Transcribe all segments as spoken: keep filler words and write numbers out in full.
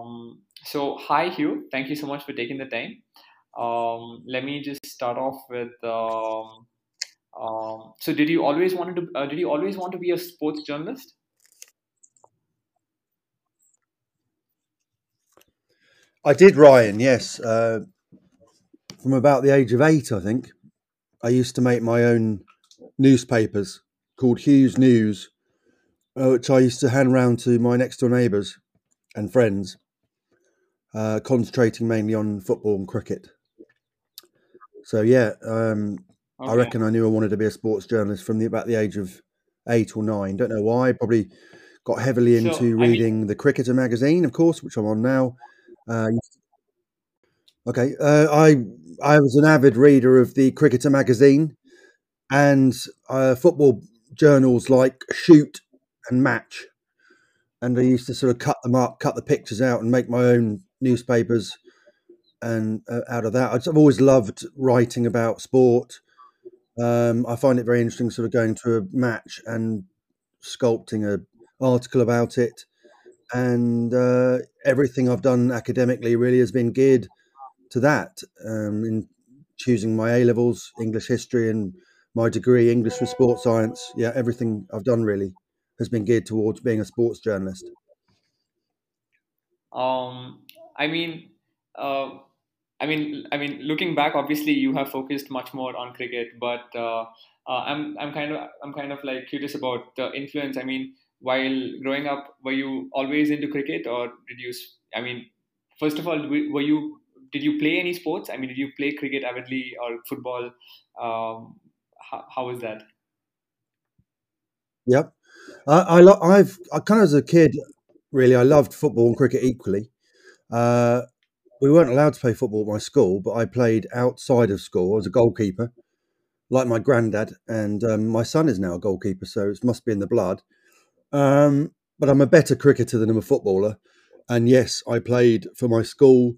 Um, so, hi Huw, thank you so much for taking the time. Um, let me just start off with. Um, um, so, did you always wanted to? Uh, did you always want to be a sports journalist? I did, Ryan. Yes, uh, from about the age of eight, I think. I used to make my own newspapers called Huw's News, uh, which I used to hand round to my next door neighbours and friends, uh, concentrating mainly on football and cricket. So yeah, um, okay. I reckon I knew I wanted to be a sports journalist from the, about the age of eight or nine. Don't know why. Probably got heavily into so, reading I mean... the Cricketer magazine, of course, which I'm on now. Uh, okay, uh, I I was an avid reader of the Cricketer magazine and uh, football journals like Shoot and Match, and I used to sort of cut them up, cut the pictures out, and make my own newspapers. And uh, out of that, I've always loved writing about sport. Um, I find it very interesting, sort of going to a match and sculpting an article about it. And uh, everything I've done academically really has been geared to that, um, in choosing my A-levels, English history, and my degree, English with sports science. Yeah, everything I've done really has been geared towards being a sports journalist. Um, I mean, uh, I mean, I mean, looking back, obviously you have focused much more on cricket, but uh, uh, I'm, I'm kind of, I'm kind of like curious about the influence. I mean, while growing up, were you always into cricket, or did you, I mean, first of all, were you, did you play any sports? I mean, did you play cricket avidly or football? Um, how, how was that? Yep. I, I lo- I've, I kind of as a kid, really, I loved football and cricket equally. Uh, we weren't allowed to play football at my school, but I played outside of school. I was a goalkeeper, like my granddad, and um, my son is now a goalkeeper, so it must be in the blood. Um, but I'm a better cricketer than I'm a footballer. And yes, I played for my school.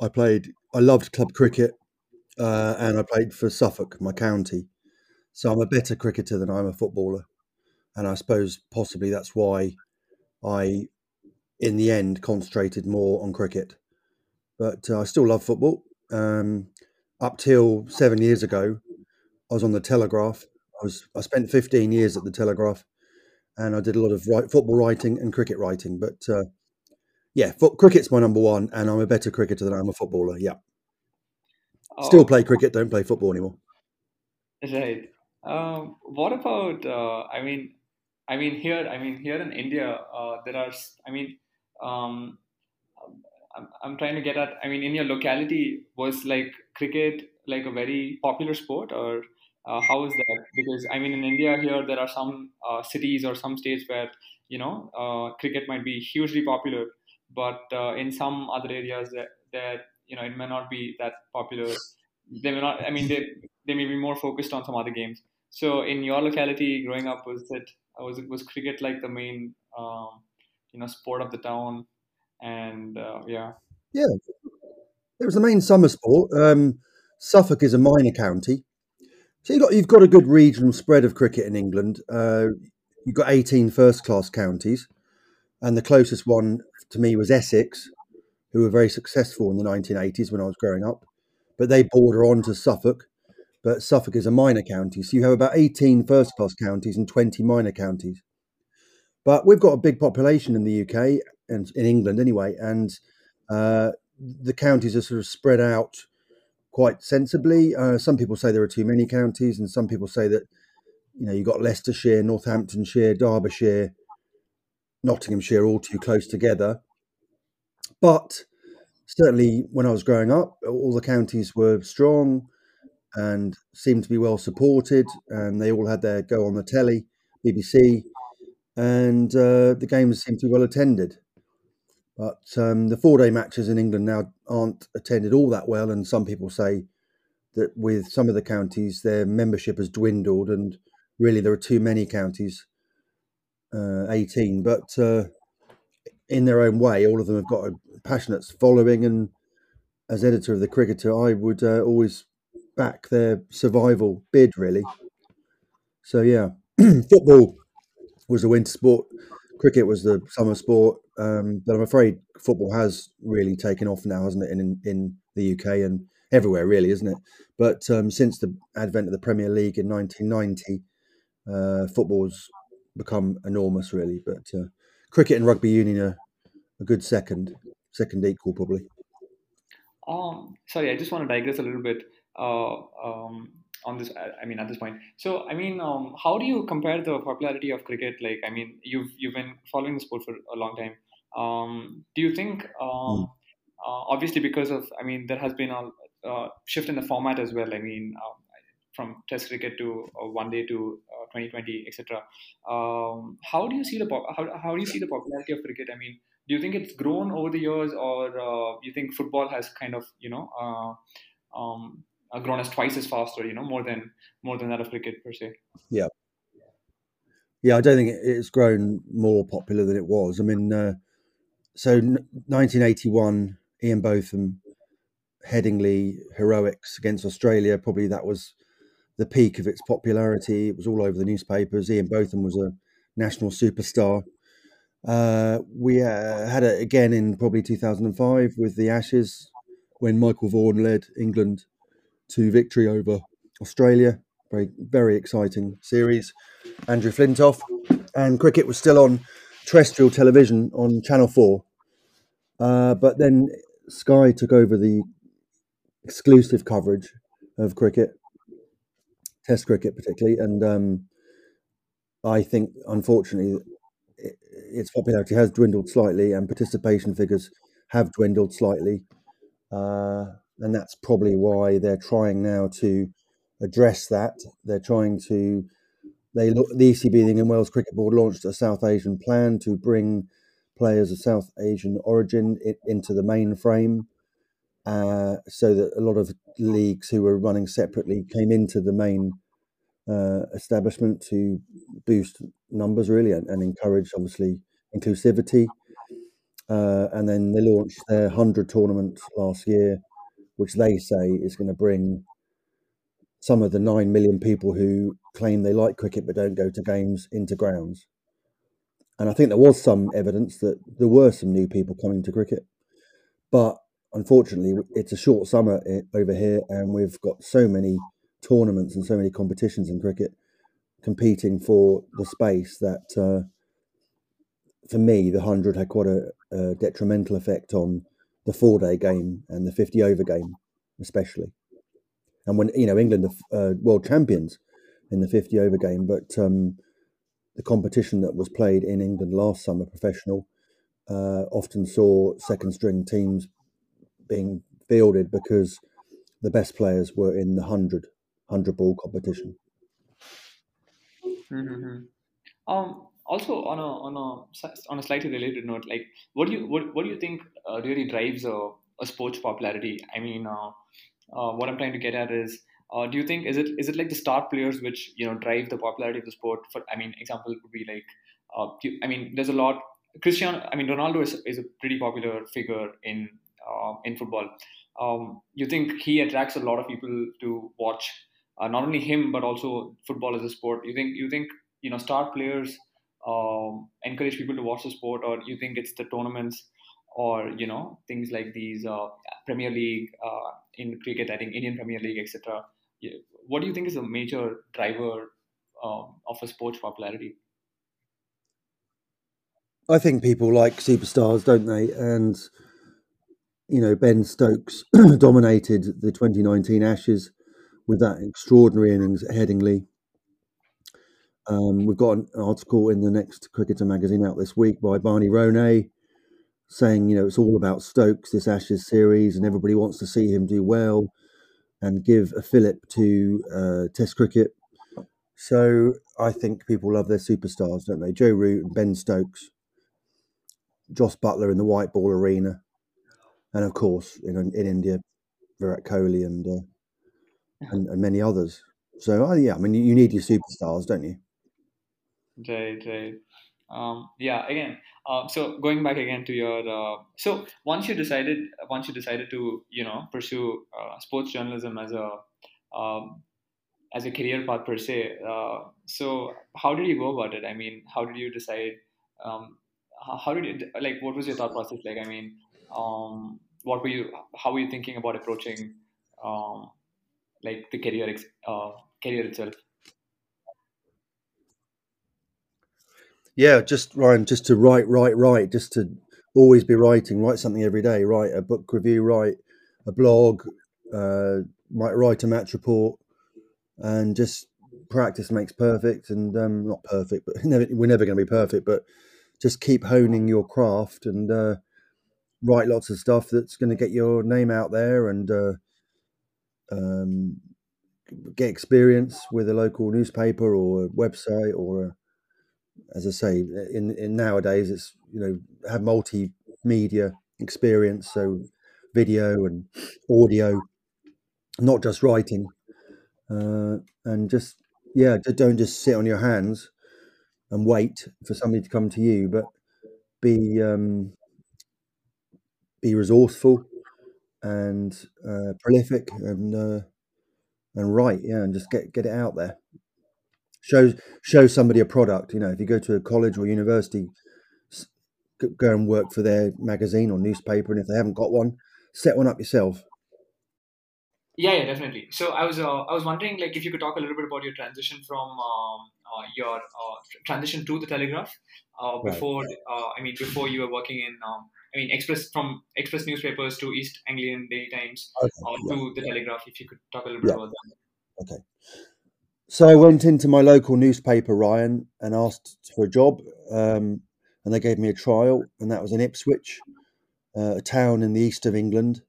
I played, I loved club cricket, uh, and I played for Suffolk, my county. So I'm a better cricketer than I'm a footballer. And I suppose possibly that's why I, in the end, concentrated more on cricket. But uh, I still love football. Um, up till seven years ago, I was on the Telegraph. I was, I spent fifteen years at the Telegraph. And I did a lot of write, football writing and cricket writing. But uh, yeah, foot, cricket's my number one, and I'm a better cricketer than I'm a footballer. Yeah. Oh. Still play cricket, don't play football anymore. Right. Um, what about, uh, I mean, I mean, here, I mean, here in India, uh, there are, I mean, um, I'm, I'm trying to get at, I mean, in your locality, was like cricket like a very popular sport, or? Uh, how is that? Because I mean, in India here, there are some uh, cities or some states where, you know, uh, cricket might be hugely popular, but uh, in some other areas that, that, you know, it may not be that popular. They may not, I mean, they, they may be more focused on some other games. So in your locality growing up, was it, was, was cricket like the main, um, you know, sport of the town? And uh, yeah. Yeah, it was the main summer sport. Um, Suffolk is a minor county. So you've got, you've got a good regional spread of cricket in England. Uh, you've got eighteen first-class counties, and the closest one to me was Essex, who were very successful in the nineteen eighties when I was growing up. But they border on to Suffolk, but Suffolk is a minor county. So you have about eighteen first-class counties and twenty minor counties. But we've got a big population in the U K, and in England anyway, and uh, the counties are sort of spread out quite sensibly. Uh, some people say there are too many counties, and some people say that, you know, you've got Leicestershire, Northamptonshire, Derbyshire, Nottinghamshire all too close together. But certainly when I was growing up, all the counties were strong and seemed to be well supported, and they all had their go on the telly, B B C, and uh, the games seemed to be well attended. But um, the four-day matches in England now aren't attended all that well, and some people say that with some of the counties, their membership has dwindled, and really there are too many counties, uh, eighteen. But uh, in their own way, all of them have got a passionate following, and as editor of The Cricketer, I would uh, always back their survival bid, really. So, yeah, football was the winter sport, cricket was the summer sport, Um, but I'm afraid football has really taken off now, hasn't it, in in the U K and everywhere, really, isn't it? But um, since the advent of the Premier League in nineteen ninety, uh, football's become enormous, really. But uh, cricket and rugby union are a good second, second equal, probably. Um, sorry, I just want to digress a little bit uh, um, on this. I mean, at this point. So, I mean, um, how do you compare the popularity of cricket? Like, I mean, you've you've been following the sport for a long time. Um, do you think, um, mm. uh, obviously, because of, I mean, there has been a uh, shift in the format as well. I mean, um, from Test cricket to uh, one day to uh, twenty twenty, et cetera. Um, how do you see the pop- how how do you see the popularity of cricket? I mean, do you think it's grown over the years, or uh, you think football has kind of, you know, uh, um, grown as twice as fast, or, you know, more than more than that of cricket per se? Yeah, yeah, I don't think it's grown more popular than it was. I mean, uh, so nineteen eighty-one, Ian Botham, Headingley heroics against Australia. Probably that was the peak of its popularity. It was all over the newspapers. Ian Botham was a national superstar. Uh, we uh, had it again in probably two thousand five with the Ashes, when Michael Vaughan led England to victory over Australia. Very, very exciting series. Andrew Flintoff. And cricket was still on terrestrial television on Channel four. Uh, but then Sky took over the exclusive coverage of cricket, Test cricket particularly. And um, I think, unfortunately, its popularity has dwindled slightly, and participation figures have dwindled slightly. Uh, and that's probably why they're trying now to address that. They're trying to, they look, the E C B, the England Wales Cricket Board, launched a South Asian plan to bring players of South Asian origin it, into the mainframe, uh, so that a lot of leagues who were running separately came into the main uh, establishment to boost numbers, really, and, and encourage, obviously, inclusivity. Uh, and then they launched their one hundred tournament last year, which they say is going to bring some of the nine million people who claim they like cricket but don't go to games into grounds. And I think there was some evidence that there were some new people coming to cricket. But unfortunately, it's a short summer over here, and we've got so many tournaments and so many competitions in cricket competing for the space that, uh, for me, the one hundred had quite a, a detrimental effect on the four-day game and the fifty-over game, especially. And when, you know, England are uh, world champions in the fifty-over game, but um, the competition that was played in England last summer, professional, uh, often saw second-string teams being fielded because the best players were in the one hundred, one hundred ball competition. Mm-hmm. Um, also, on a on a on a slightly related note, like, what do you what, what do you think uh, really drives a, a sport's popularity? I mean, uh, uh, what I'm trying to get at is, uh, do you think is it is it like the star players which, you know, drive the popularity of the sport? For I mean, example would be like, uh, you, I mean, there's a lot. Cristiano, I mean, Ronaldo is is a pretty popular figure in uh, in football. Um, you think he attracts a lot of people to watch. Uh, not only him, but also football as a sport. You think you think you know star players um, encourage people to watch the sport, or you think it's the tournaments, or, you know, things like these uh, Premier League uh, in cricket, I think Indian Premier League, et cetera. What do you think is a major driver um, of a sport's popularity? I think people like superstars, don't they? And, you know, Ben Stokes dominated the twenty nineteen Ashes with that extraordinary innings at Headingley. Um, we've got an article in the Next Cricketer magazine out this week by Barney Ronay saying, you know, it's all about Stokes, this Ashes series, and everybody wants to see him do well and give a fillip to uh, Test cricket. So I think people love their superstars, don't they? Joe Root and Ben Stokes, Joss Butler in the white ball arena, and of course in in India, Virat Kohli and. Uh, And, and many others. So, uh, yeah, I mean, you, you need your superstars, don't you? Right, right. Um, yeah, again, uh, so going back again to your, uh, so once you decided, once you decided to, you know, pursue uh, sports journalism as a, um, as a career path per se, uh, so how did you go about it? I mean, how did you decide, um, how did you, like, what was your thought process like? I mean, um, what were you, how were you thinking about approaching, um, like the career, ex- uh, career itself? Yeah, just Ryan, just to write, write, write, just to always be writing, write something every day, write a book review, write a blog, uh, might write a match report, and just practice makes perfect. And um, not perfect, but never, we're never going to be perfect, but just keep honing your craft and uh, write lots of stuff that's going to get your name out there and uh, um, get experience with a local newspaper or a website or a, as I say, in, in nowadays it's, you know, have multimedia experience, so video and audio, not just writing, uh, and just, yeah, don't just sit on your hands and wait for somebody to come to you, but be um, be resourceful and uh, prolific and uh, and write, yeah, and just get get it out there. Show show somebody a product, you know. If you go to a college or university, go and work for their magazine or newspaper, and if they haven't got one, set one up yourself. Yeah, yeah, definitely. So I was, uh, I was wondering, like, if you could talk a little bit about your transition from um, uh, your uh, transition to the Telegraph uh, before. Right. Uh, I mean, before you were working in, um, I mean, Express from Express newspapers to East Anglian Daily Times, okay, uh, yeah. to the Telegraph. If you could talk a little bit yeah. about that. Okay. So I went into my local newspaper, Ryan, and asked for a job, um, and they gave me a trial, and that was in Ipswich, uh, a town in the east of England.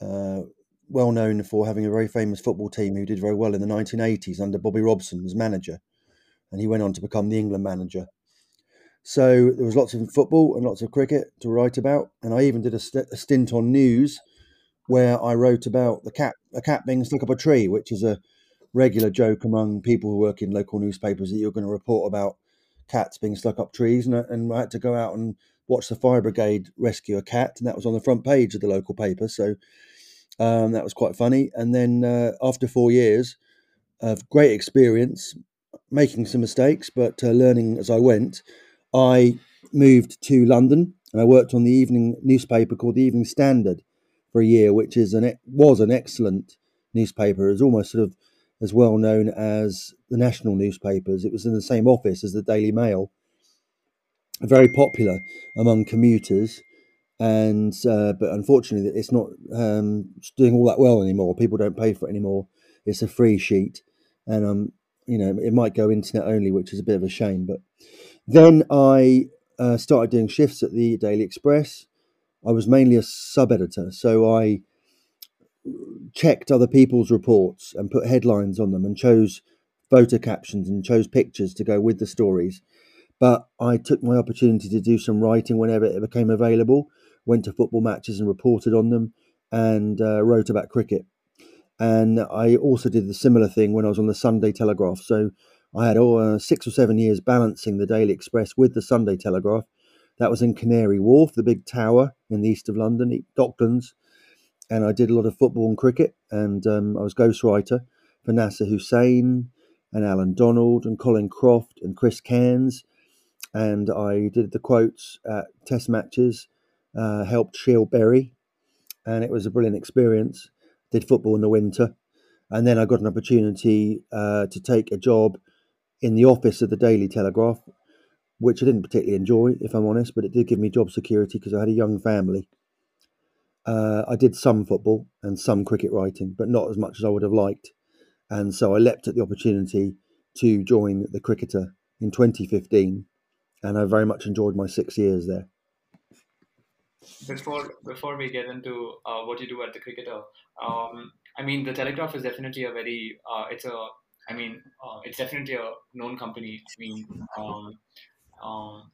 Uh, well known for having a very famous football team who did very well in the nineteen eighties under Bobby Robson as manager. And he went on to become the England manager. So there was lots of football and lots of cricket to write about. And I even did a, st- a stint on news where I wrote about the cat, a cat being stuck up a tree, which is a regular joke among people who work in local newspapers that you're going to report about cats being stuck up trees. And I, and I had to go out and watch the fire brigade rescue a cat. And that was on the front page of the local paper. So Um, that was quite funny. And then uh, after four years of great experience, making some mistakes, but uh, learning as I went, I moved to London and I worked on the evening newspaper called the Evening Standard for a year, which is an was an excellent newspaper. It was almost sort of as well known as the national newspapers. It was in the same office as the Daily Mail, very popular among commuters. And uh, but unfortunately, it's not um, doing all that well anymore. People don't pay for it anymore. It's a free sheet, and um, you know, it might go internet only, which is a bit of a shame. But then I uh, started doing shifts at the Daily Express. I was mainly a sub editor, so I checked other people's reports and put headlines on them, and chose photo captions and chose pictures to go with the stories. But I took my opportunity to do some writing whenever it became available. Went to football matches and reported on them, and uh, wrote about cricket. And I also did the similar thing when I was on the Sunday Telegraph. So I had oh, uh, six or seven years balancing the Daily Express with the Sunday Telegraph. That was in Canary Wharf, the big tower in the east of London, Docklands. And I did a lot of football and cricket. And um, I was ghostwriter for Nasser Hussain and Alan Donald and Colin Croft and Chris Cairns. And I did the quotes at test matches. Uh, helped Steele Berry, and it was a brilliant experience. Did football in the winter, and then I got an opportunity uh, to take a job in the office of the Daily Telegraph, which I didn't particularly enjoy, if I'm honest, but it did give me job security because I had a young family. Uh, I did some football and some cricket writing, but not as much as I would have liked, and so I leapt at the opportunity to join the Cricketer in twenty fifteen, and I very much enjoyed my six years there. Before before we get into uh, what you do at the Cricketer, um, I mean, the Telegraph is definitely a very uh, it's a I mean uh, it's definitely a known company. I mean, um, um,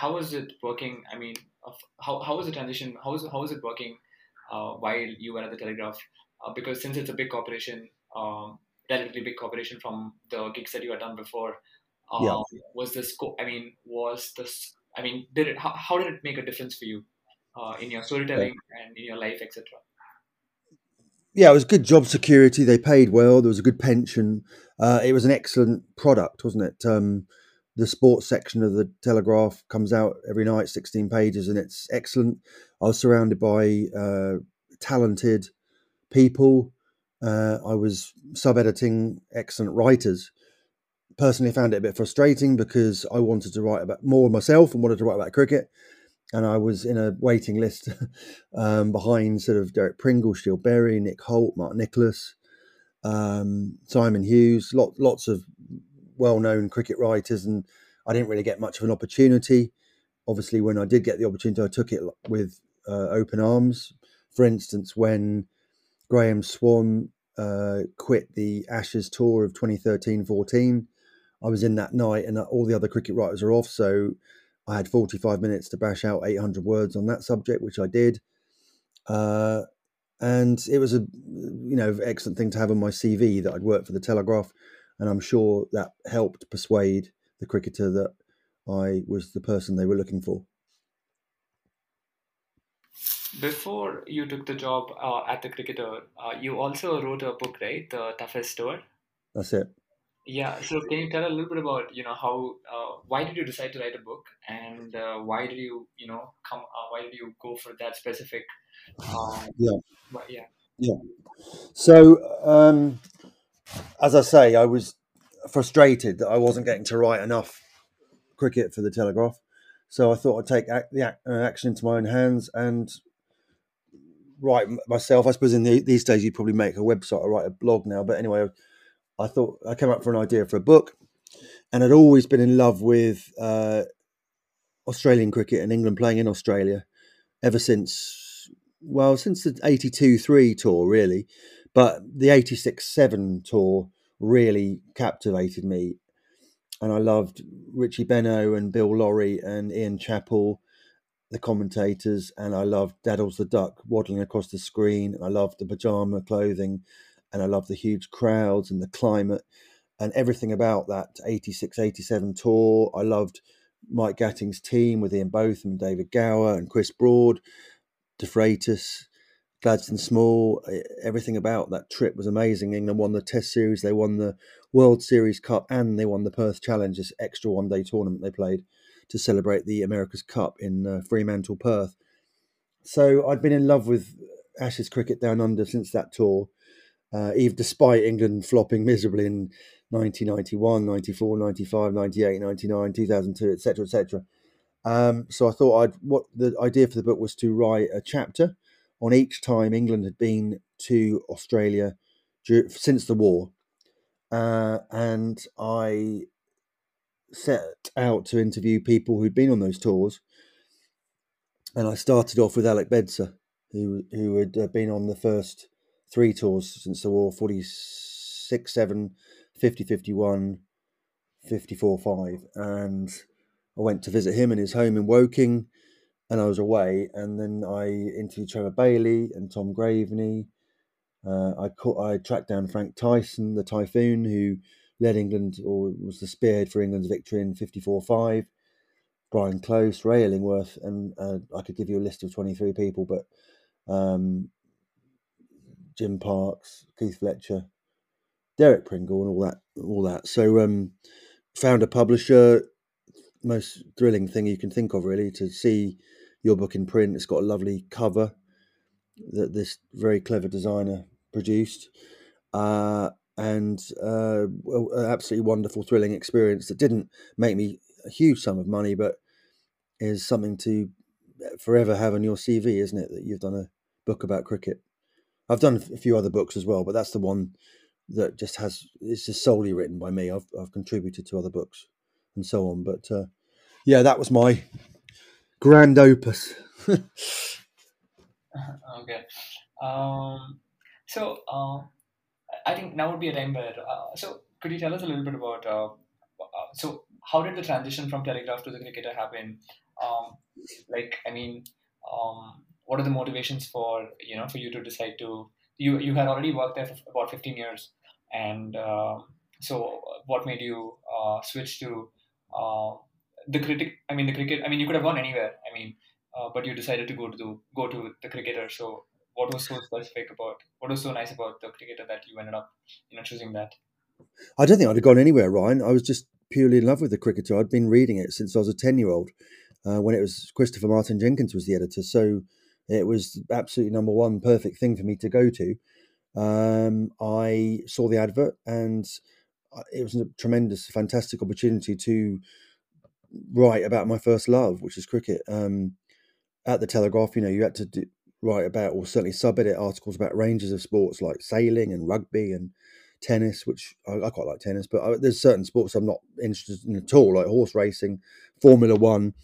how is it working? I mean, how how was the transition? How is how is it working uh, while you were at the Telegraph? Uh, because since it's a big corporation, um, relatively big corporation from the gigs that you had done before, um, yeah. was the scope? I mean, was this? I mean, did it? How, how did it make a difference for you? Uh, in your storytelling and in your life, et cetera. Yeah, it was good job security. They paid well. There was a good pension. Uh, it was an excellent product, wasn't it? Um, The sports section of the Telegraph comes out every night, sixteen pages, and it's excellent. I was surrounded by uh, talented people. Uh, I was sub-editing excellent writers. Personally, I found it a bit frustrating because I wanted to write about more myself and wanted to write about cricket. And I was in a waiting list um, behind sort of Derek Pringle, Steele Berry, Nick Holt, Mark Nicholas, um, Simon Hughes, lot, lots of well-known cricket writers, and I didn't really get much of an opportunity. Obviously, when I did get the opportunity, I took it with uh, open arms. For instance, when Graham Swann uh, quit the Ashes tour of twenty thirteen fourteen, I was in that night and all the other cricket writers are off, so I had forty-five minutes to bash out eight hundred words on that subject, which I did. Uh, and it was a you know excellent thing to have on my C V that I'd worked for the Telegraph. And I'm sure that helped persuade the Cricketer that I was the person they were looking for. Before you took the job uh, at the Cricketer, uh, you also wrote a book, right? The Toughest Tour. That's it. Yeah. So can you tell a little bit about, you know, how, uh, why did you decide to write a book, and uh, why did you, you know, come, uh, why did you go for that specific? Um, yeah. But, yeah. Yeah. So, um, as I say, I was frustrated that I wasn't getting to write enough cricket for the Telegraph. So I thought I'd take act, the act, action into my own hands and write myself. I suppose in the, these days you probably make a website or write a blog now. But anyway, I thought I came up for an idea for a book, and I'd always been in love with uh, Australian cricket and England playing in Australia ever since, well, since the eighty-two three tour, really. But the eighty-six seven tour really captivated me. And I loved Richie Benno and Bill Lorry and Ian Chappell, the commentators. And I loved Daddles the Duck waddling across the screen. And I loved the pyjama clothing. And I loved the huge crowds and the climate and everything about that eighty-six eighty-seven tour. I loved Mike Gatting's team with Ian Botham, David Gower and Chris Broad, De Freitas, Gladstone Small. Everything about that trip was amazing. England won the Test Series, they won the World Series Cup, and they won the Perth Challenge, this extra one-day tournament they played to celebrate the America's Cup in uh, Fremantle, Perth. So I'd been in love with Ashes cricket down under since that tour, uh, even despite England flopping miserably in nineteen ninety-one, ninety-four, ninety-five, ninety-eight, ninety-nine, two thousand two, et cetera, et cetera. Um, so I thought I'd what the idea for the book was to write a chapter on each time England had been to Australia since the war. Uh, and I set out to interview people who'd been on those tours. And I started off with Alec Bedser, who, who had been on the first three tours since the war, forty-six seven, fifty fifty-one, fifty-four five. And I went to visit him in his home in Woking, and I was away. And then I interviewed Trevor Bailey and Tom Graveney. Uh, I caught, I tracked down Frank Tyson, the Typhoon, who led England or was the spearhead for England's victory in fifty-four five. Brian Close, Ray Illingworth, and uh, I could give you a list of twenty-three people, but um, Jim Parkes, Keith Fletcher, Derek Pringle, and all that, all that. So um, found a publisher. Most thrilling thing you can think of, really, to see your book in print. It's got a lovely cover that this very clever designer produced, uh, and uh, an absolutely wonderful, thrilling experience that didn't make me a huge sum of money, but is something to forever have on your C V, isn't it, that you've done a book about cricket. I've done a few other books as well, but that's the one that just has, it's just solely written by me. I've, I've contributed to other books and so on, but uh, yeah, that was my grand opus. Okay, um, so uh, I think now would be a time where. Uh, so, could you tell us a little bit about? Uh, uh, so, how did the transition from Telegraph to the Cricketer happen? Um, like, I mean, um, what are the motivations for you know for you to decide to you you had already worked there for about fifteen years, and uh, so what made you uh, switch to Uh, the critic. I mean, the cricket. I mean, you could have gone anywhere. I mean, uh, but you decided to go to the, go to the Cricketer. So, what was so specific about? What was so nice about the Cricketer that you ended up, you know, choosing that? I don't think I'd have gone anywhere, Ryan. I was just purely in love with The Cricketer. I'd been reading it since I was a ten-year-old uh, when it was Christopher Martin Jenkins was the editor. So it was absolutely number one, perfect thing for me to go to. Um, I saw the advert and it was a tremendous, fantastic opportunity to write about my first love, which is cricket. Um, at the Telegraph, you know, you had to do, write about or certainly sub-edit articles about ranges of sports like sailing and rugby and tennis, which I, I quite like tennis, but I, there's certain sports I'm not interested in at all, like horse racing, Formula One.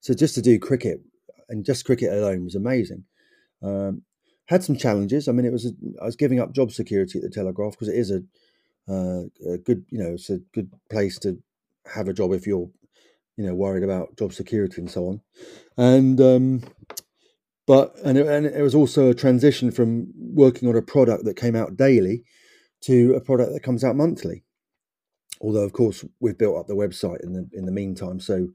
So just to do cricket and just cricket alone was amazing. Um, had some challenges. I mean, it was a, I was giving up job security at the Telegraph because it is a, uh, a good, you know, it's a good place to have a job if you're, you know, worried about job security and so on. And um, but and it, and it was also a transition from working on a product that came out daily to a product that comes out monthly. Although, of course, we've built up the website in the in the meantime, so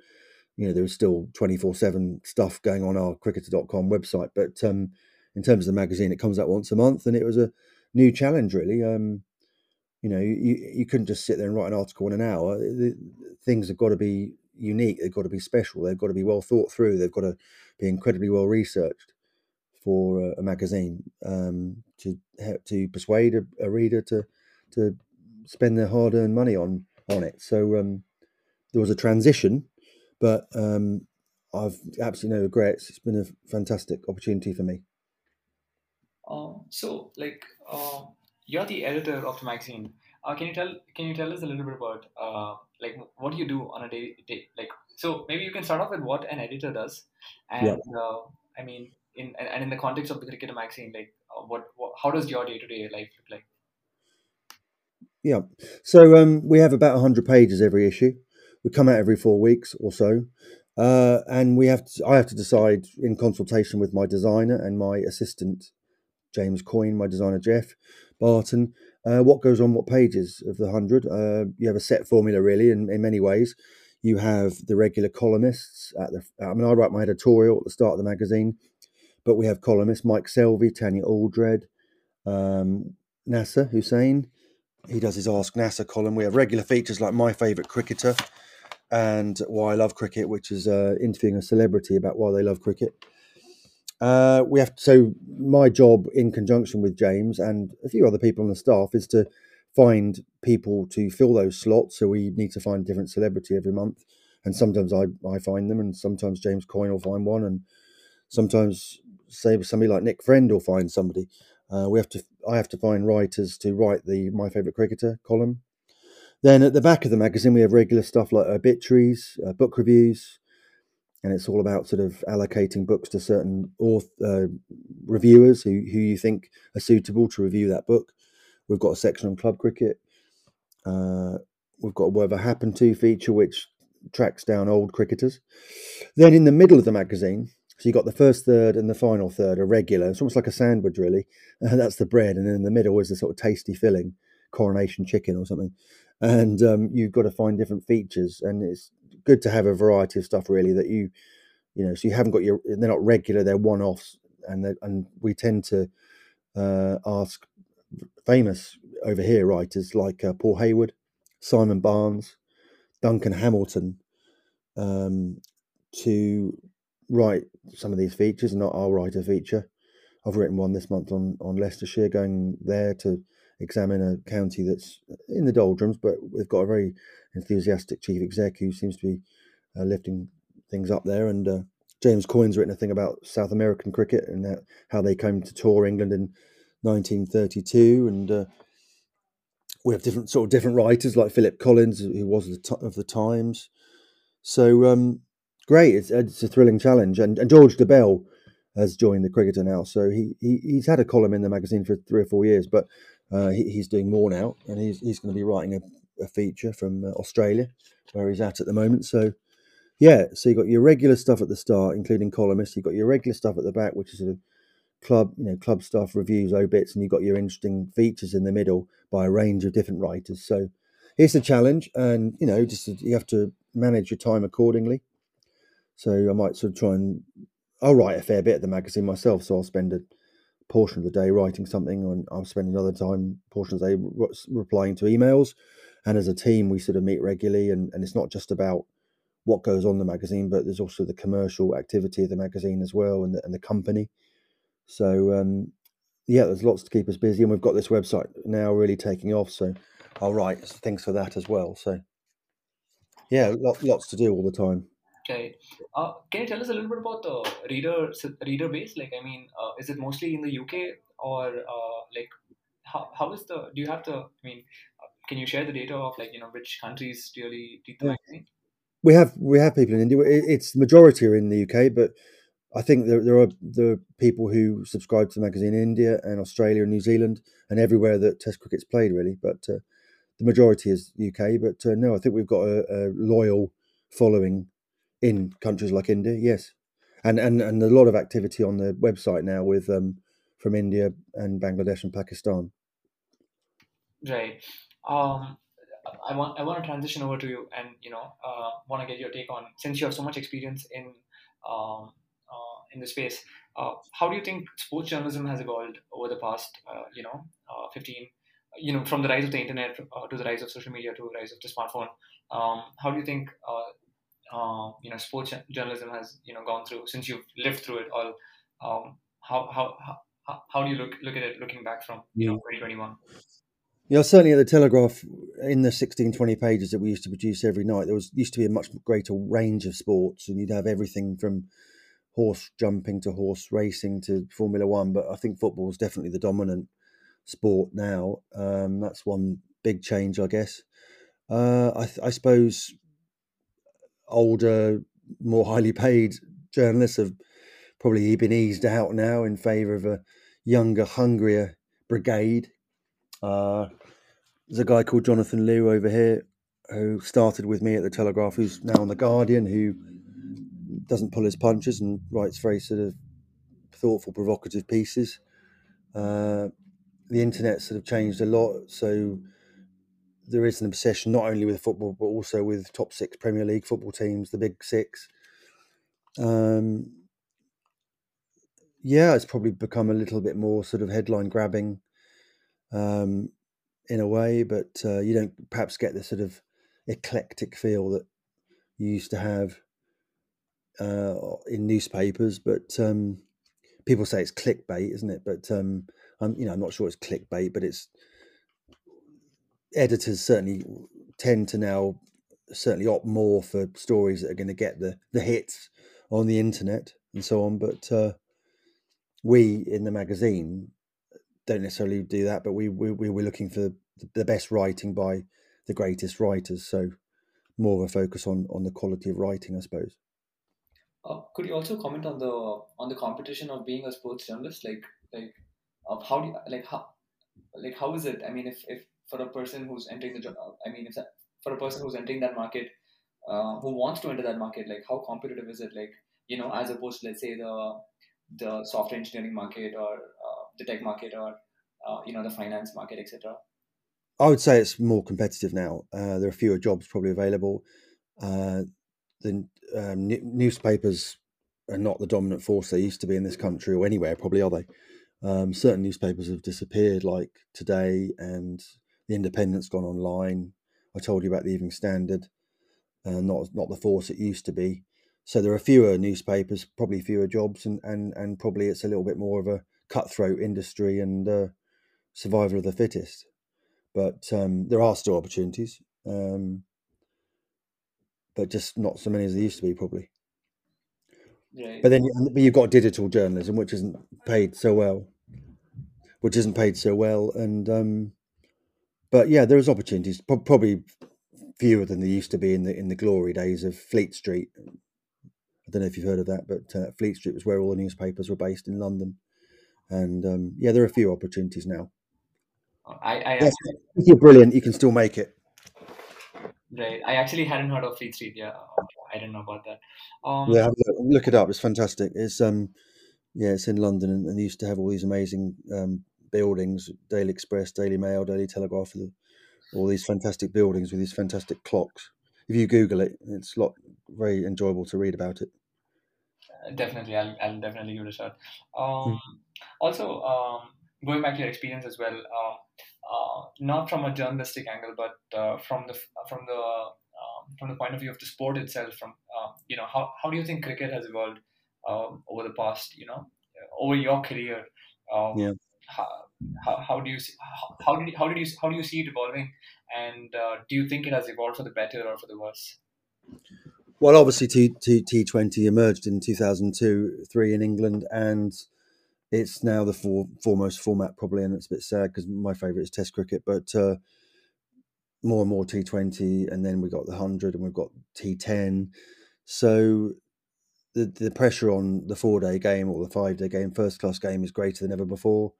you know there was still twenty-four seven stuff going on our cricketer dot com website. But um, in terms of the magazine, it comes out once a month, and it was a new challenge, really. Um, you know, you you couldn't just sit there and write an article in an hour. The, things have got to be unique. They've got to be special. They've got to be well thought through. They've got to be incredibly well researched for a magazine um, to to persuade a, a reader to to spend their hard-earned money on on it. So um, there was a transition, but um, I've absolutely no regrets. It's been a fantastic opportunity for me. Um, so, like, uh, you're the editor of the magazine. Uh, can you tell Can you tell us a little bit about uh, like what do you do on a day, day? Like, so maybe you can start off with what an editor does, and yeah. uh, I mean. In, and in the context of the Cricketer magazine, like what, what how does your day-to-day life look like? Yeah, so um, we have about one hundred pages every issue. We come out every four weeks or so, uh, and we have to, I have to decide in consultation with my designer and my assistant James Coyne, my designer Jeff Barton, uh, what goes on what pages of the one hundred. Uh, you have a set formula really in, in many ways. You have the regular columnists at the. I mean, I write my editorial at the start of the magazine. But we have columnists, Mike Selvey, Tanya Aldred, um, Nasser Hussain. He does his Ask Nasser column. We have regular features like My Favourite Cricketer and Why I Love Cricket, which is uh, interviewing a celebrity about why they love cricket. Uh, we have to, so my job in conjunction with James and a few other people on the staff is to find people to fill those slots. So we need to find a different celebrity every month. And sometimes I, I find them and sometimes James Coyne will find one and sometimes... say somebody like Nick Friend or find somebody. Uh, we have to. I have to find writers to write the My Favourite Cricketer column. Then at the back of the magazine, we have regular stuff like obituaries, uh, book reviews, and it's all about sort of allocating books to certain author, uh, reviewers who, who you think are suitable to review that book. We've got a section on club cricket. Uh, we've got a Whatever Happened To feature, which tracks down old cricketers. Then in the middle of the magazine, so you got the first third and the final third are regular. It's almost like a sandwich, really. Uh, that's the bread. And then in the middle is the sort of tasty filling, coronation chicken or something. And um, you've got to find different features. And it's good to have a variety of stuff, really, that you, you know, so you haven't got your, they're not regular, they're one-offs. And and we tend to uh, ask famous over here writers like uh, Paul Hayward, Simon Barnes, Duncan Hamilton um, to... write some of these features. Not I'll write a feature. I've written one this month on on Leicestershire, going there to examine a county that's in the doldrums, but we've got a very enthusiastic chief exec who seems to be uh, lifting things up there. And uh, James Coyne's written a thing about South American cricket and that, how they came to tour England in nineteen thirty-two. And uh, we have different sort of different writers like Philip Collins, who was the t- of the Times. So um great. It's, it's a thrilling challenge. And, and George DeBell has joined the Cricketer now. So he, he he's had a column in the magazine for three or four years, but uh, he, he's doing more now. And he's he's going to be writing a, a feature from Australia, where he's at at the moment. So, yeah, so you've got your regular stuff at the start, including columnists. You've got your regular stuff at the back, which is sort of club, you know, club stuff, reviews, obits, and you've got your interesting features in the middle by a range of different writers. So it's a challenge. And, you know, just you have to manage your time accordingly. So I might sort of try and I'll write a fair bit of the magazine myself. So I'll spend a portion of the day writing something, and I'll spend another time portion of the day re- replying to emails. and as a team, we sort of meet regularly, and, and it's not just about what goes on the magazine, but there's also the commercial activity of the magazine as well, and the, and the company. So, um, yeah, there's lots to keep us busy, and we've got this website now really taking off. So I'll write things for that as well. So, yeah, lots, lots to do all the time. Right. Uh, can you tell us a little bit about the reader reader base? Like, I mean, uh, is it mostly in the U K, or uh, like, how how is the? Do you have the? I mean, uh, can you share the data of, like, you know, which countries really read the magazine? We have we have people in India. It's majority are in the U K, but I think there there are the people who subscribe to the magazine in India and Australia and New Zealand and everywhere that Test cricket's played, really. But uh, the majority is U K. But uh, no, I think we've got a, a loyal following in countries like India, yes, and and and a lot of activity on the website now with um from India and Bangladesh and Pakistan. Right. Um, I want I want to transition over to you, and you know, uh, want to get your take on, since you have so much experience in um uh, in the space. Uh, how do you think sports journalism has evolved over the past uh, you know uh, fifteen? You know, from the rise of the internet uh, to the rise of social media to the rise of the smartphone. Um, how do you think? Uh, Uh, you know, sports journalism has, you know, gone through, since you've lived through it all. Um, how how how how do you look look at it looking back from, you know, twenty twenty-one? Yeah, certainly at the Telegraph, in the sixteen, twenty pages that we used to produce every night, there was used to be a much greater range of sports, and you'd have everything from horse jumping to horse racing to Formula One. But I think football is definitely the dominant sport now. Um, that's one big change, I guess. Uh, I, I suppose. Older, more highly paid journalists have probably been eased out now in favour of a younger, hungrier brigade. Uh, there's a guy called Jonathan Liu over here who started with me at the Telegraph, who's now on The Guardian, who doesn't pull his punches and writes very sort of thoughtful, provocative pieces. Uh, the internet sort of changed a lot, so there is an obsession not only with football, but also with top six Premier League football teams, the big six. Um, yeah, it's probably become a little bit more sort of headline grabbing um, in a way, but uh, you don't perhaps get the sort of eclectic feel that you used to have uh, in newspapers. But um, people say it's clickbait, isn't it? But um, I'm, you know, I'm not sure it's clickbait, but it's, editors certainly tend to now certainly opt more for stories that are going to get the, the hits on the internet and so on. But uh, we in the magazine don't necessarily do that, but we, we, we were looking for the best writing by the greatest writers. So more of a focus on, on the quality of writing, I suppose. Uh, could you also comment on the, on the competition of being a sports journalist? Like, like, uh, how do you, like, how, like, how is it? I mean, if, if, for a person who's entering the job, I mean, if that, for a person who's entering that market, uh, who wants to enter that market, like, how competitive is it? Like, you know, as opposed to, let's say, the the software engineering market, or uh, the tech market, or uh, you know, the finance market, et cetera. I would say it's more competitive now. Uh, there are fewer jobs probably available. Uh, the um, n- newspapers are not the dominant force they used to be in this country or anywhere, probably, are they? Um, certain newspapers have disappeared, like Today, and The Independent's gone online. I told you about the Evening Standard, uh, not not the force it used to be. So there are fewer newspapers, probably fewer jobs, and and and probably it's a little bit more of a cutthroat industry and uh, survival of the fittest. But um, there are still opportunities, um, but just not so many as there used to be, probably. Yeah. But then you, you've got digital journalism, which isn't paid so well, which isn't paid so well, and. Um, But yeah, there is opportunities, probably fewer than there used to be in the in the glory days of Fleet Street. I don't know if you've heard of that, but uh, Fleet Street was where all the newspapers were based in London. And um, yeah, there are a few opportunities now. I, I yes, actually, if you're brilliant, you can still make it. Right. I actually hadn't heard of Fleet Street. Yeah, I don't know about that. Um, yeah, look it up. It's fantastic. It's um, yeah, it's in London, and, and they used to have all these amazing um. buildings, Daily Express, Daily Mail, Daily Telegraph, all these fantastic buildings with these fantastic clocks. If you Google it, it's lot very enjoyable to read about it. Uh, definitely, I'll, I'll definitely give it a shot. Um, mm. Also, um, going back to your experience as well, um, uh, uh, not from a journalistic angle, but uh, from the from the uh, from the point of view of the sport itself. From uh, you know, how how do you think cricket has evolved uh, over the past, you know, over your career? Um, yeah. How, how how do you see, how, how did how did you how do you see it evolving, and uh, do you think it has evolved for the better or for the worse? Well, obviously, T T Twenty emerged in two thousand two three in England, and it's now the four, foremost format probably, and it's a bit sad because my favourite is Test cricket. But uh, more and more T Twenty, and then we got the hundred, and we've got T Ten. So the the pressure on the four day game or the five day game, first class game, is greater than ever before.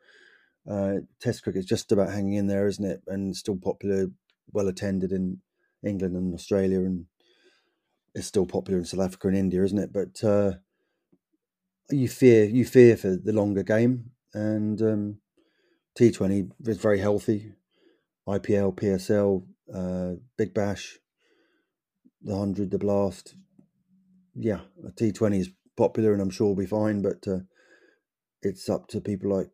Uh, Test cricket's just about hanging in there, isn't it? And still popular, well attended in England and Australia, and it's still popular in South Africa and India, isn't it? But uh, you fear you fear for the longer game, and um, T twenty is very healthy. I P L, P S L, uh, Big Bash, the hundred, the Blast. Yeah, T twenty is popular, and I'm sure will be fine. But uh, it's up to people like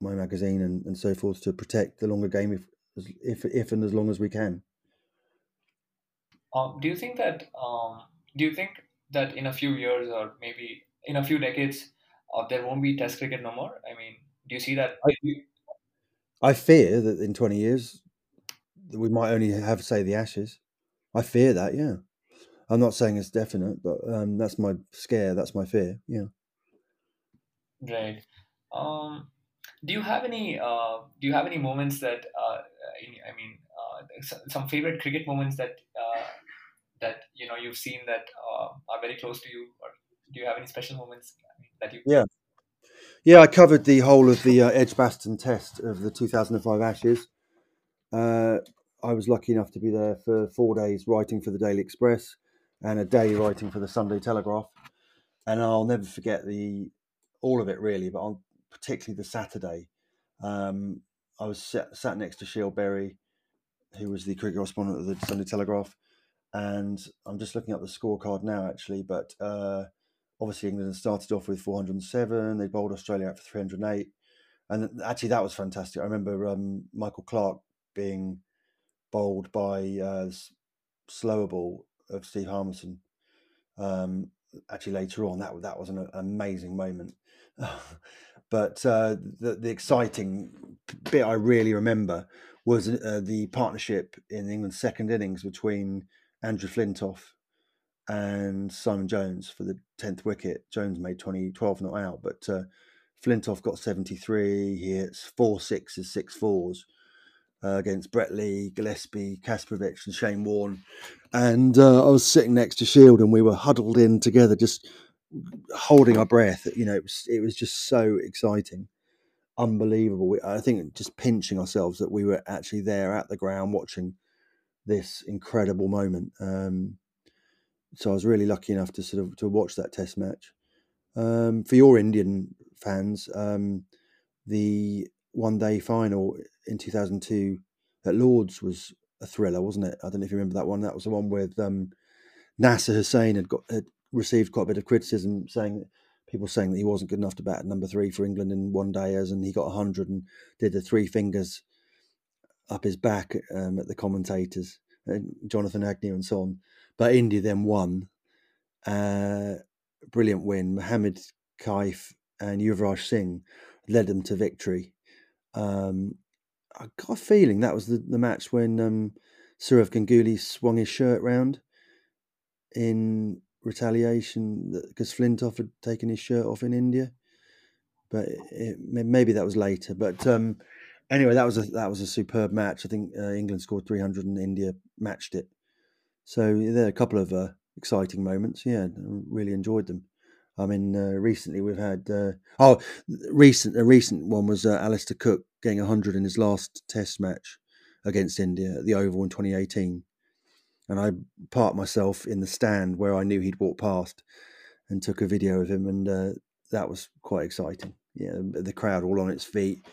my magazine and, and so forth to protect the longer game if if if and as long as we can. Um, do you think that um, do you think that in a few years or maybe in a few decades, uh, there won't be Test cricket no more? I mean, do you see that? I, I fear that in twenty years that we might only have, say, the Ashes. I fear that. Yeah, I'm not saying it's definite, but um, that's my scare. That's my fear. Yeah. Right. Um. Do you have any? Uh, do you have any moments that? Uh, I mean, uh, some favorite cricket moments that uh, that you know you've seen that uh, are very close to you, or do you have any special moments that you? Yeah, yeah. I covered the whole of the uh, Edgbaston Test of the two thousand five Ashes. Uh, I was lucky enough to be there for four days, writing for the Daily Express, and a day writing for the Sunday Telegraph, and I'll never forget the all of it really, but I'll. particularly the Saturday. Um, I was sat, sat next to Steele Berry, who was the cricket correspondent of the Sunday Telegraph, and I'm just looking up the scorecard now, actually, but uh, obviously England started off with four hundred and seven, they bowled Australia out for three hundred and eight, and actually that was fantastic. I remember um, Michael Clark being bowled by uh, slower ball of Steve Harmison. Um, actually later on, that, that was an amazing moment. But uh, the, the exciting bit I really remember was uh, the partnership in England's second innings between Andrew Flintoff and Simon Jones for the tenth wicket. Jones made twenty, twelve not out, but uh, Flintoff got seventy-three. He hits four sixes, six fours uh, against Brett Lee, Gillespie, Kasparovich and Shane Warne. And uh, I was sitting next to Shield and we were huddled in together, just holding our breath. You know, it was, it was just so exciting, unbelievable. We, I think just pinching ourselves that we were actually there at the ground watching this incredible moment. Um, so I was really lucky enough to sort of to watch that Test match. Um, for your Indian fans, um, the one day final in two thousand two at Lord's was a thriller, wasn't it? I don't know if you remember that one. That was the one with um, Nasser Hussain had got... Had, received quite a bit of criticism, saying people saying that he wasn't good enough to bat at number three for England in one day, as and he got a hundred and did the three fingers up his back um, at the commentators, and Jonathan Agnew and so on. But India then won. Uh, brilliant win. Mohammad Kaif and Yuvraj Singh led them to victory. Um, I got a feeling that was the, the match when um, Sourav Ganguly swung his shirt round in retaliation because Flintoff had taken his shirt off in India, but it, maybe that was later. But um, anyway, that was a that was a superb match. I think uh, England scored three hundred and India matched it. So there are a couple of uh, exciting moments. Yeah, I really enjoyed them. I mean, uh, recently we've had uh, oh, recent a recent one was uh, Alistair Cook getting a hundred in his last Test match against India at the Oval in twenty eighteen. And I parked myself in the stand where I knew he'd walked past and took a video of him. And uh, that was quite exciting. Yeah, the crowd all on its feet,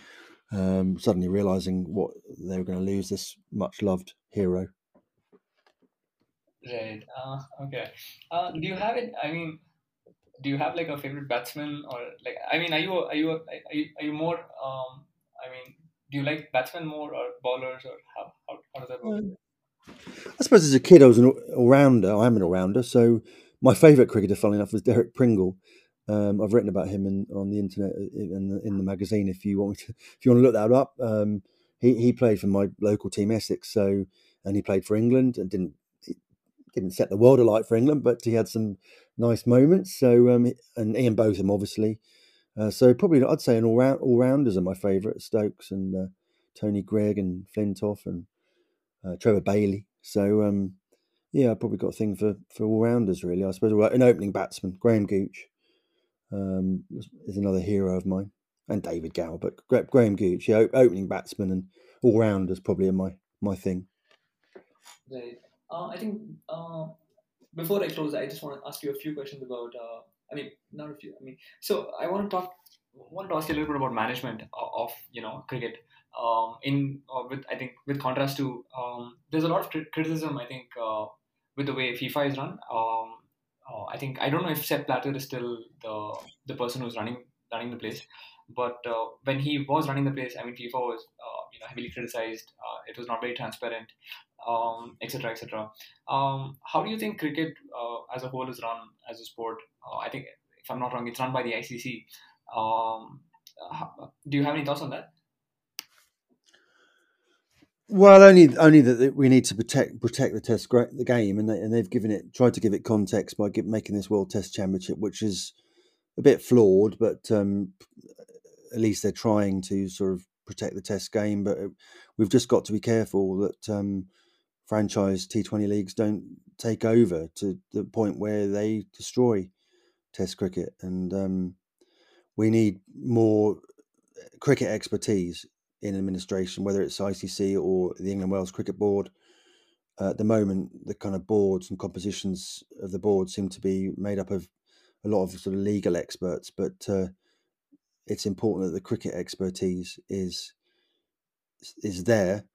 um, suddenly realising what they were going to lose, this much-loved hero. Right. Uh, okay. Uh, do you have it? I mean, do you have like a favourite batsman or like? I mean, are you are you are you, are you more? Um, I mean, do you like batsmen more or bowlers, or how, how, how does that work? I suppose as a kid I was an all-rounder. I am an all-rounder. So my favourite cricketer, funnily enough, was Derek Pringle. Um, I've written about him in, on the internet in the, in the magazine. If you want, to, if you want to look that up, um, he he played for my local team Essex. So and he played for England and didn't didn't set the world alight for England, but he had some nice moments. So um, and Ian Botham, obviously. Uh, so probably I'd say an all round all rounders are my favourite. Stokes and uh, Tony Gregg and Flintoff and uh, Trevor Bailey. So um, yeah, I probably got a thing for for all rounders really. I suppose an opening batsman, Graham Gooch. Um, is another hero of mine, and David Gower, but Graham Gooch, yeah, opening batsman and all rounders probably are my my thing. Right. Uh, I think uh, before I close, I just want to ask you a few questions about. Uh, I mean, not a few. I mean, so I want to talk. Want to ask you a little bit about management of, you know, cricket. Um, in or with I think with contrast to um, there's a lot of crit- criticism I think uh, with the way FIFA is run. Um, Uh, I think I don't know if Sepp Blatter is still the the person who's running running the place, but uh, when he was running the place, I mean FIFA was uh, you know heavily criticized. Uh, it was not very transparent, um, et cetera et cetera. Um, how do you think cricket uh, as a whole is run as a sport? Uh, I think if I'm not wrong, it's run by the I C C. Um, how, do you have any thoughts on that? Well, only only that we need to protect protect the test the game, and they, and they've given it tried to give it context by give, making this World Test Championship, which is a bit flawed, but um, at least they're trying to sort of protect the test game. But we've just got to be careful that um, franchise T twenty leagues don't take over to the point where they destroy test cricket, and um, we need more cricket expertise in administration, whether it's I C C or the England Wales Cricket Board. Uh, at the moment, the kind of boards and compositions of the board seem to be made up of a lot of sort of legal experts, but uh, it's important that the cricket expertise is is there,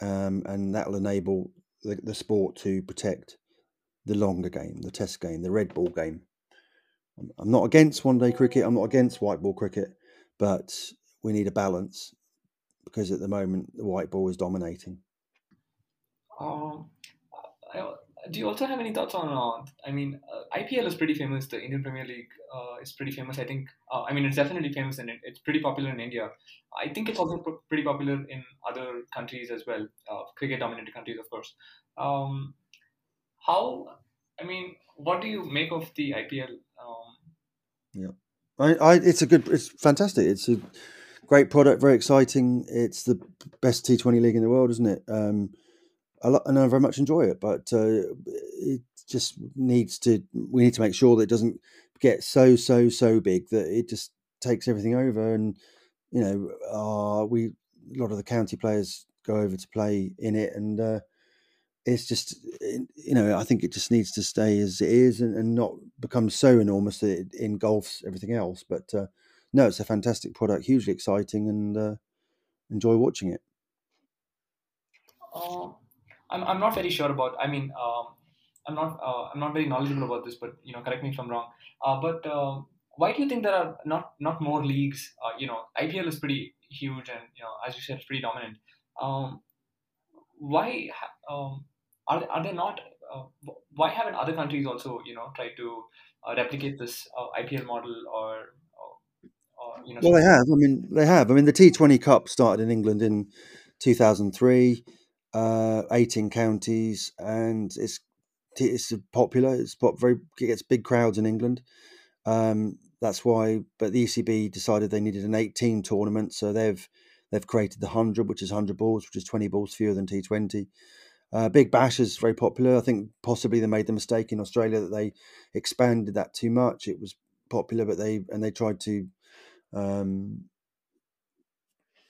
um, and that will enable the, the sport to protect the longer game, the test game, the red ball game. I'm, I'm not against one day cricket, I'm not against white ball cricket, but we need a balance, because at the moment the white ball is dominating. Um, do you also have any thoughts on? Uh, I mean, uh, I P L is pretty famous. The Indian Premier League uh, is pretty famous. I think. Uh, I mean, it's definitely famous, and it, it's pretty popular in India. I think it's also pr- pretty popular in other countries as well, uh, cricket-dominated countries, of course. Um, how? I mean, what do you make of the I P L? Um, yeah, I, I. It's a good. It's fantastic. It's a great product, very exciting. It's the best T twenty league in the world, isn't it? Um, I lo- and I very much enjoy it, but uh, it just needs to. We need to make sure that it doesn't get so, so, so big that it just takes everything over. And you know, uh, we a lot of the county players go over to play in it, and uh, it's just, you know, I think it just needs to stay as it is and, and not become so enormous that it engulfs everything else. But uh, no, it's a fantastic product, hugely exciting, and uh, enjoy watching it. Uh, I'm I'm not very sure about. I mean, um, I'm not uh, I'm not very knowledgeable about this, but you know, correct me if I'm wrong. Uh, but uh, why do you think there are not not more leagues? Uh, you know, I P L is pretty huge, and you know, as you said, it's pretty dominant. Um, why um, are are there not? Uh, why haven't other countries also, you know, tried to uh, replicate this uh, I P L model or? You know, well, they have. I mean, they have. I mean, the T twenty Cup started in England in two thousand three, uh, eighteen counties, and it's it's popular. It's pop very it gets big crowds in England. Um, that's why. But the E C B decided they needed an eighteen tournament, so they've they've created the one hundred, which is one hundred balls, which is twenty balls fewer than T twenty. Uh, Big Bash is very popular. I think possibly they made the mistake in Australia that they expanded that too much. It was popular, but they and they tried to Um,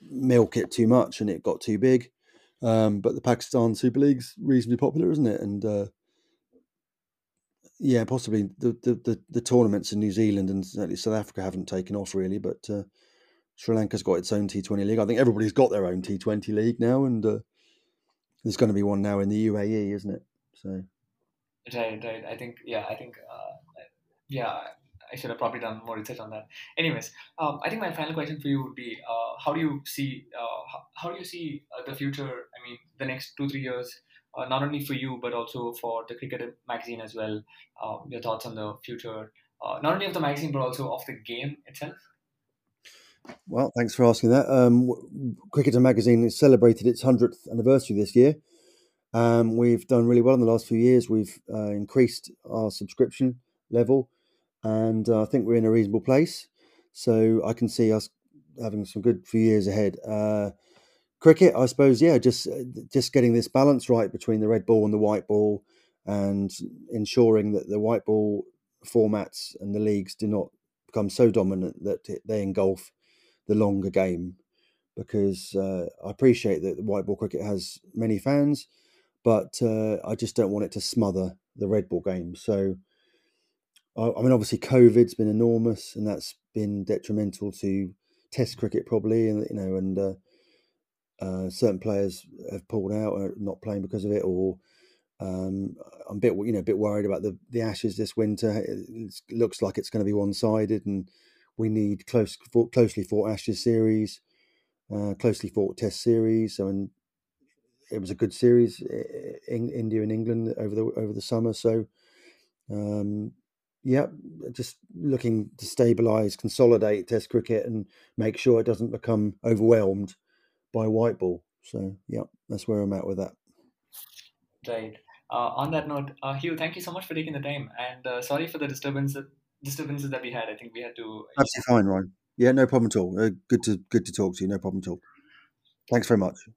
milk it too much and it got too big. Um, but the Pakistan Super League's reasonably popular, isn't it? And uh, yeah, possibly the, the the tournaments in New Zealand and certainly South Africa haven't taken off really, but uh, Sri Lanka's got its own T twenty league. I think everybody's got their own T twenty league now, and uh, there's going to be one now in the U A E, isn't it? So right, right. I think yeah, I think uh, yeah. I should have probably done more research on that. Anyways, um, I think my final question for you would be, uh, how do you see uh, how, how do you see uh, the future? I mean, the next two, three years, uh, not only for you, but also for the Cricketer magazine as well. Um, your thoughts on the future, uh, not only of the magazine, but also of the game itself? Well, thanks for asking that. Um, Cricketer magazine has celebrated its hundredth anniversary this year. Um, we've done really well in the last few years. We've uh, increased our subscription level, and uh, I think we're in a reasonable place. So I can see us having some good few years ahead. Uh, cricket, I suppose, yeah, just just getting this balance right between the red ball and the white ball, and ensuring that the white ball formats and the leagues do not become so dominant that they engulf the longer game. Because uh, I appreciate that the white ball cricket has many fans, but uh, I just don't want it to smother the red ball game. So, I mean, obviously COVID's been enormous, and that's been detrimental to Test cricket probably, and you know, and uh, uh, certain players have pulled out and are not playing because of it. Or um, I'm a bit, you know, a bit worried about the, the Ashes this winter. It looks like it's going to be one sided, and we need close, closely fought Ashes series, uh, closely fought Test series. I mean, it was a good series in India and England over the over the summer. So. Um, Yeah, just looking to stabilise, consolidate Test cricket and make sure it doesn't become overwhelmed by white ball. So, yeah, that's where I'm at with that. Right. Uh, on that note, uh, Huw, thank you so much for taking the time. And uh, sorry for the disturbance, disturbances that we had. I think we had to... Absolutely fine, Ryan. Yeah, no problem at all. Uh, good to good to talk to you. No problem at all. Thanks very much.